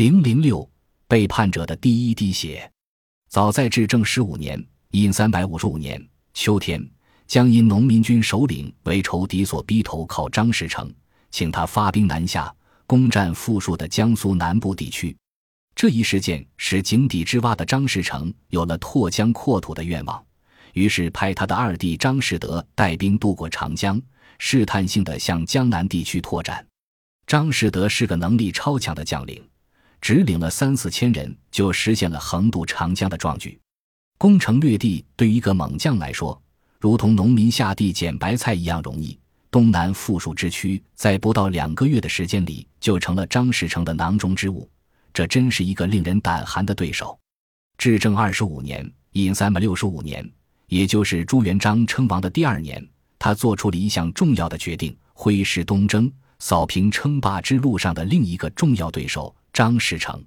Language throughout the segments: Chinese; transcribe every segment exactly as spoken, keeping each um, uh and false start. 零零六背叛者的第一滴血。早在至正十五年因三百五十五年秋天，江阴农民军首领为仇敌所逼投靠张士诚，请他发兵南下，攻占富庶的江苏南部地区。这一事件使井底之蛙的张士诚有了拓疆扩土的愿望，于是派他的二弟张士德带兵渡过长江，试探性地向江南地区拓展。张士德是个能力超强的将领，只领了三四千人就实现了横渡长江的壮举。攻城略地对于一个猛将来说，如同农民下地捡白菜一样容易。东南富庶之区在不到两个月的时间里就成了张士诚的囊中之物，这真是一个令人胆寒的对手。至正二十五年因三百六十五年，也就是朱元璋称王的第二年，他做出了一项重要的决定，挥师东征，扫平称霸之路上的另一个重要对手张士诚。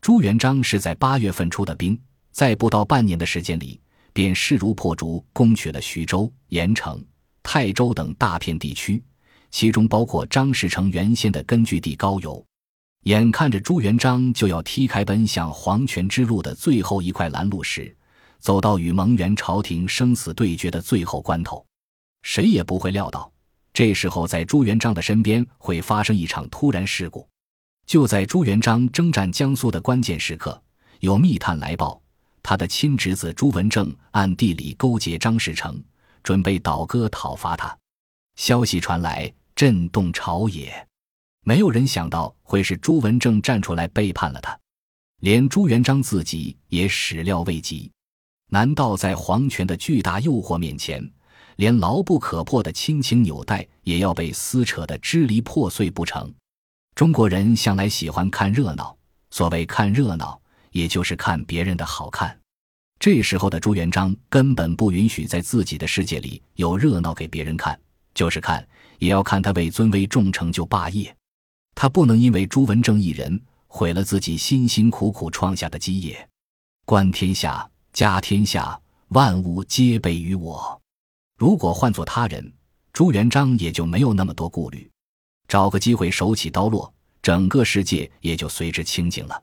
朱元璋是在八月份出的兵，在不到半年的时间里便势如破竹，攻取了徐州、盐城、泰州等大片地区，其中包括张士诚原先的根据地高邮。眼看着朱元璋就要踢开奔向黄泉之路的最后一块拦路石，走到与蒙元朝廷生死对决的最后关头，谁也不会料到这时候在朱元璋的身边会发生一场突然事故。就在朱元璋征战江苏的关键时刻，有密探来报，他的亲侄子朱文正暗地里勾结张士诚，准备倒戈讨伐他。消息传来，震动朝野，没有人想到会是朱文正站出来背叛了他，连朱元璋自己也始料未及。难道在皇权的巨大诱惑面前，连牢不可破的亲情纽带也要被撕扯得支离破碎不成？中国人向来喜欢看热闹，所谓看热闹，也就是看别人的好看。这时候的朱元璋根本不允许在自己的世界里有热闹给别人看，就是看，也要看他为尊威重成就霸业。他不能因为朱文正一人毁了自己辛辛苦苦创下的基业。观天下，家天下，万物皆备于我。如果换作他人，朱元璋也就没有那么多顾虑，找个机会手起刀落，整个世界也就随之清静了。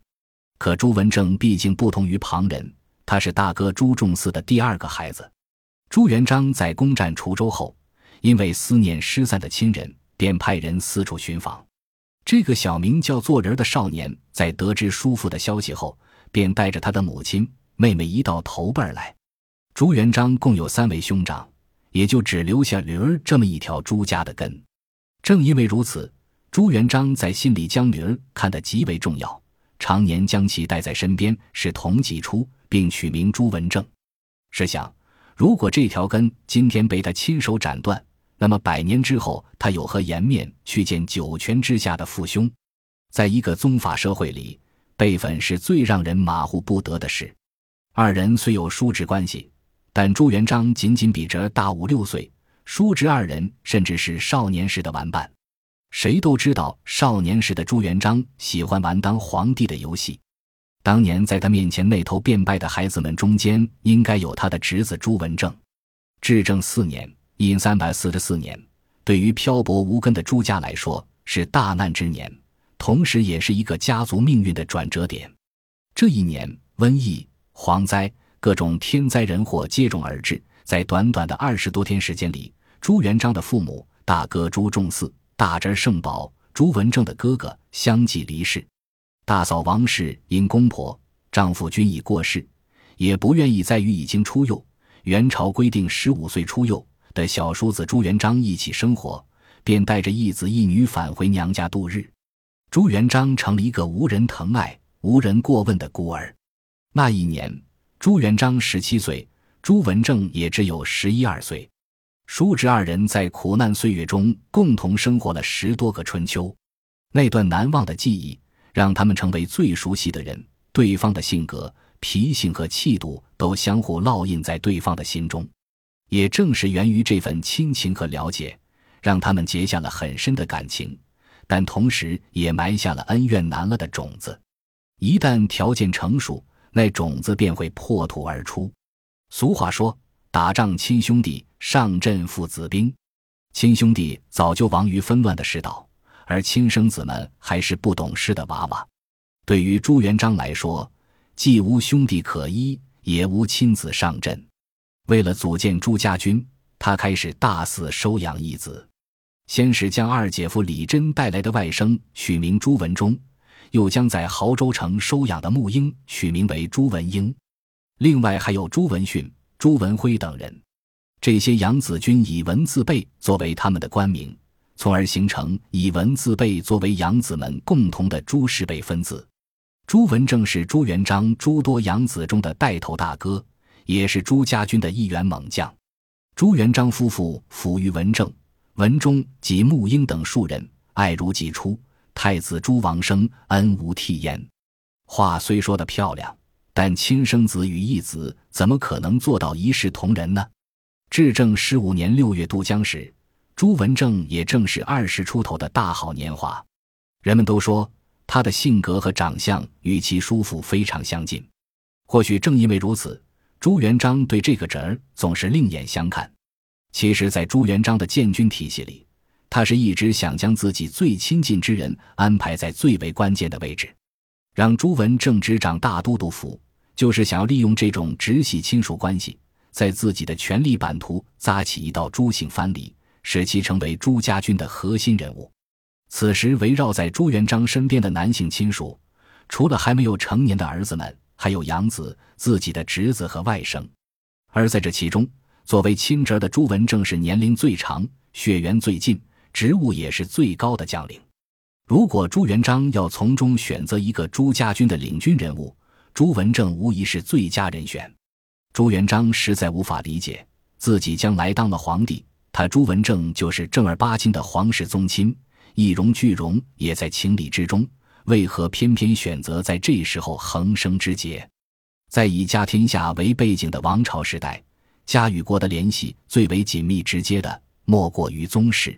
可朱文正毕竟不同于旁人，他是大哥朱重四的第二个孩子。朱元璋在攻占滁州后，因为思念失散的亲人，便派人四处寻访。这个小名叫做人的少年在得知叔父的消息后，便带着他的母亲、妹妹一道投奔而来。朱元璋共有三位兄长，也就只留下女儿这么一条朱家的根。正因为如此，朱元璋在心里将女儿看得极为重要，常年将其带在身边，视同己出，并取名朱文正。试想，如果这条根今天被他亲手斩断，那么百年之后他有何颜面去见九泉之下的父兄？在一个宗法社会里，辈分是最让人马虎不得的事。二人虽有叔侄关系，但朱元璋仅仅比侄儿大五六岁，叔侄二人甚至是少年时的玩伴。谁都知道少年时的朱元璋喜欢玩当皇帝的游戏，当年在他面前那头变败的孩子们中间，应该有他的侄子朱文正。至正四年因三百四十四年，对于漂泊无根的朱家来说是大难之年，同时也是一个家族命运的转折点。这一年瘟疫、蝗灾、各种天灾人祸接踵而至，在短短的二十多天时间里，朱元璋的父母大哥朱重四、大侄盛宝、朱文正的哥哥相继离世，大嫂王氏因公婆、丈夫均已过世，也不愿意再与已经出幼，元朝规定十五岁出幼的小叔子朱元璋一起生活，便带着一子一女返回娘家度日。朱元璋成了一个无人疼爱、无人过问的孤儿。那一年，朱元璋十七岁，朱文正也只有十一二岁。叔侄二人在苦难岁月中共同生活了十多个春秋，那段难忘的记忆让他们成为最熟悉的人，对方的性格、脾性和气度都相互烙印在对方的心中。也正是源于这份亲情和了解，让他们结下了很深的感情，但同时也埋下了恩怨难了的种子。一旦条件成熟，那种子便会破土而出。俗话说，打仗亲兄弟，上阵父子兵。亲兄弟早就亡于纷乱的世道，而亲生子们还是不懂事的娃娃。对于朱元璋来说，既无兄弟可依，也无亲子上阵。为了组建朱家军，他开始大肆收养义子，先是将二姐夫李珍带来的外甥取名朱文忠，又将在濠州城收养的牧鹰取名为朱文英，另外还有朱文训、朱文辉等人。这些养子军以文字辈作为他们的官名，从而形成以文字辈作为养子们共同的朱氏辈分字。朱文正是朱元璋诸多养子中的带头大哥，也是朱家军的一员猛将。朱元璋夫妇抚育文正、文忠及沐英等数人，爱如己出，太子朱王生恩无替焉。话虽说得漂亮，但亲生子与义子怎么可能做到一视同仁呢？至正十五年六月渡江时，朱文正也正是二十出头的大好年华。人们都说他的性格和长相与其叔父非常相近，或许正因为如此，朱元璋对这个侄儿总是另眼相看。其实在朱元璋的建军体系里，他是一直想将自己最亲近之人安排在最为关键的位置，让朱文正执掌大都督府，就是想要利用这种直系亲属关系，在自己的权力版图扎起一道朱姓藩篱，使其成为朱家军的核心人物。此时围绕在朱元璋身边的男性亲属，除了还没有成年的儿子们，还有养子、自己的侄子和外甥。而在这其中，作为亲侄的朱文正是年龄最长、血缘最近、职务也是最高的将领。如果朱元璋要从中选择一个朱家军的领军人物，朱文正无疑是最佳人选。朱元璋实在无法理解，自己将来当了皇帝，他朱文正就是正儿八经的皇室宗亲，一荣俱荣也在情理之中，为何偏偏选择在这时候横生枝节？在以家天下为背景的王朝时代，家与国的联系最为紧密直接的莫过于宗室。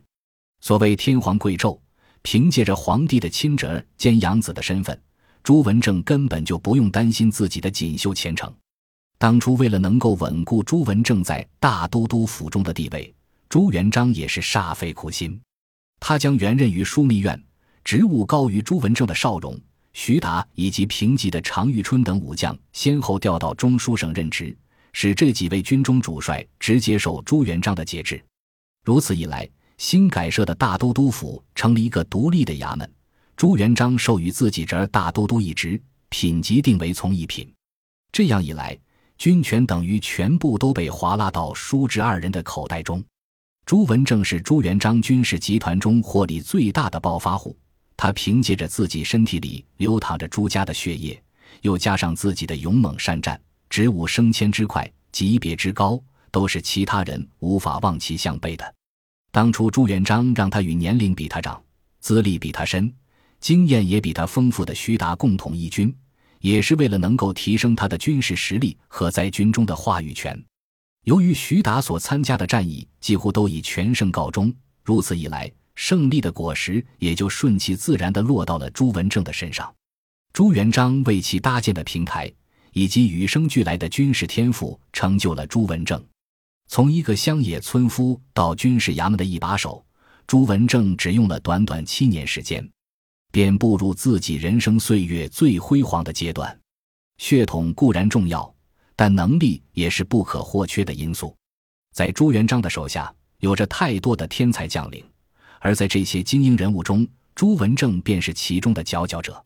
所谓天皇贵胄，凭借着皇帝的亲侄兼养子的身份，朱文正根本就不用担心自己的锦绣前程。当初为了能够稳固朱文正在大都督府中的地位，朱元璋也是煞费苦心。他将原任于枢密院、职务高于朱文正的邵荣、徐达以及平级的常遇春等武将先后调到中书省任职，使这几位军中主帅直接受朱元璋的节制。如此一来，新改设的大都督府成了一个独立的衙门，朱元璋授予自己侄儿大都督一职，品级定为从一品。这样一来，军权等于全部都被划拉到叔侄二人的口袋中。朱文正是朱元璋军事集团中获利最大的暴发户，他凭借着自己身体里流淌着朱家的血液，又加上自己的勇猛善战，职务升迁之快、级别之高，都是其他人无法望其项背的。当初朱元璋让他与年龄比他长、资历比他深、经验也比他丰富的徐达共同一军，也是为了能够提升他的军事实力和在军中的话语权。由于徐达所参加的战役几乎都以全胜告终，如此一来，胜利的果实也就顺其自然地落到了朱文正的身上。朱元璋为其搭建的平台，以及与生俱来的军事天赋，成就了朱文正。从一个乡野村夫到军事衙门的一把手，朱文正只用了短短七年时间，便步入自己人生岁月最辉煌的阶段。血统固然重要，但能力也是不可或缺的因素。在朱元璋的手下，有着太多的天才将领，而在这些精英人物中，朱文正便是其中的佼佼者。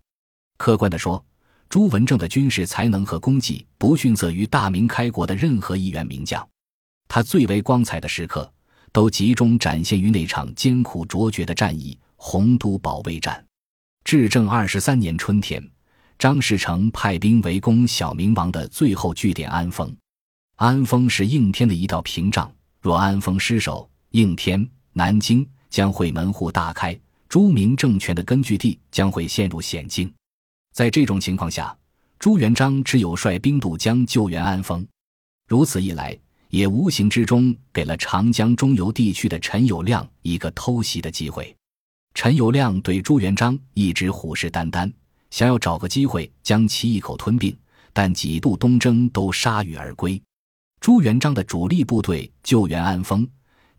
客观地说，朱文正的军事才能和功绩不逊色于大明开国的任何一员名将。他最为光彩的时刻，都集中展现于那场艰苦卓绝的战役——洪都保卫战。至正二十三年春天，张士诚派兵围攻小明王的最后据点安丰。安丰是应天的一道屏障，若安丰失守，应天、南京将会门户大开，朱明政权的根据地将会陷入险境。在这种情况下，朱元璋只有率兵渡江救援安丰。如此一来，也无形之中给了长江中游地区的陈友谅一个偷袭的机会。陈友谅对朱元璋一直虎视眈眈，想要找个机会将其一口吞并，但几度东征都铩羽而归。朱元璋的主力部队救援安丰，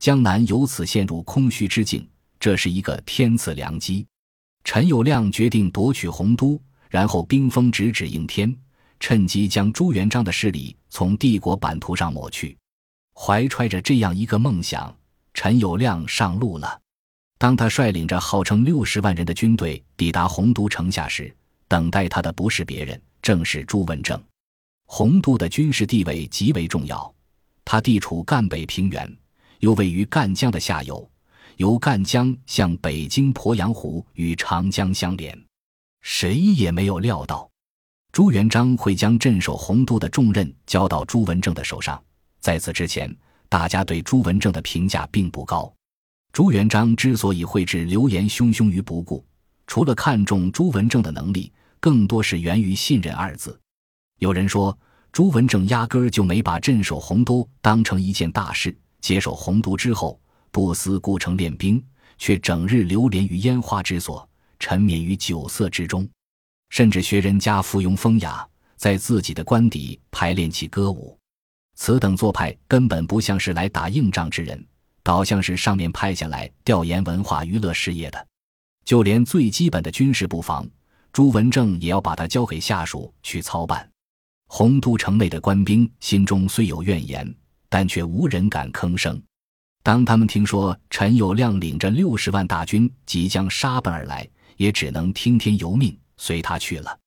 江南由此陷入空虚之境，这是一个天赐良机。陈友谅决定夺取洪都，然后兵锋直指应天，趁机将朱元璋的势力从帝国版图上抹去。怀揣着这样一个梦想，陈友谅上路了。当他率领着号称六十万人的军队抵达洪都城下时，等待他的不是别人，正是朱文正。洪都的军事地位极为重要，它地处赣北平原，又位于赣江的下游，由赣江向北京鄱阳湖与长江相连。谁也没有料到，朱元璋会将镇守洪都的重任交到朱文正的手上。在此之前，大家对朱文正的评价并不高。朱元璋之所以会置流言汹汹于不顾，除了看重朱文正的能力，更多是源于信任二字。有人说，朱文正压根儿就没把镇守洪都当成一件大事，接手洪都之后不思顾城练兵，却整日流连于烟花之所，沉湎于酒色之中，甚至学人家附庸风雅，在自己的官邸排练起歌舞。此等做派根本不像是来打硬仗之人，倒像是上面派下来调研文化娱乐事业的。就连最基本的军事布防，朱文正也要把它交给下属去操办。洪都城内的官兵心中虽有怨言，但却无人敢吭声。当他们听说陈友谅领着六十万大军即将杀奔而来，也只能听天由命，随他去了。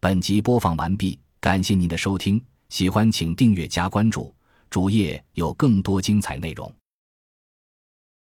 本集播放完毕，感谢您的收听，喜欢请订阅加关注，主页有更多精彩内容。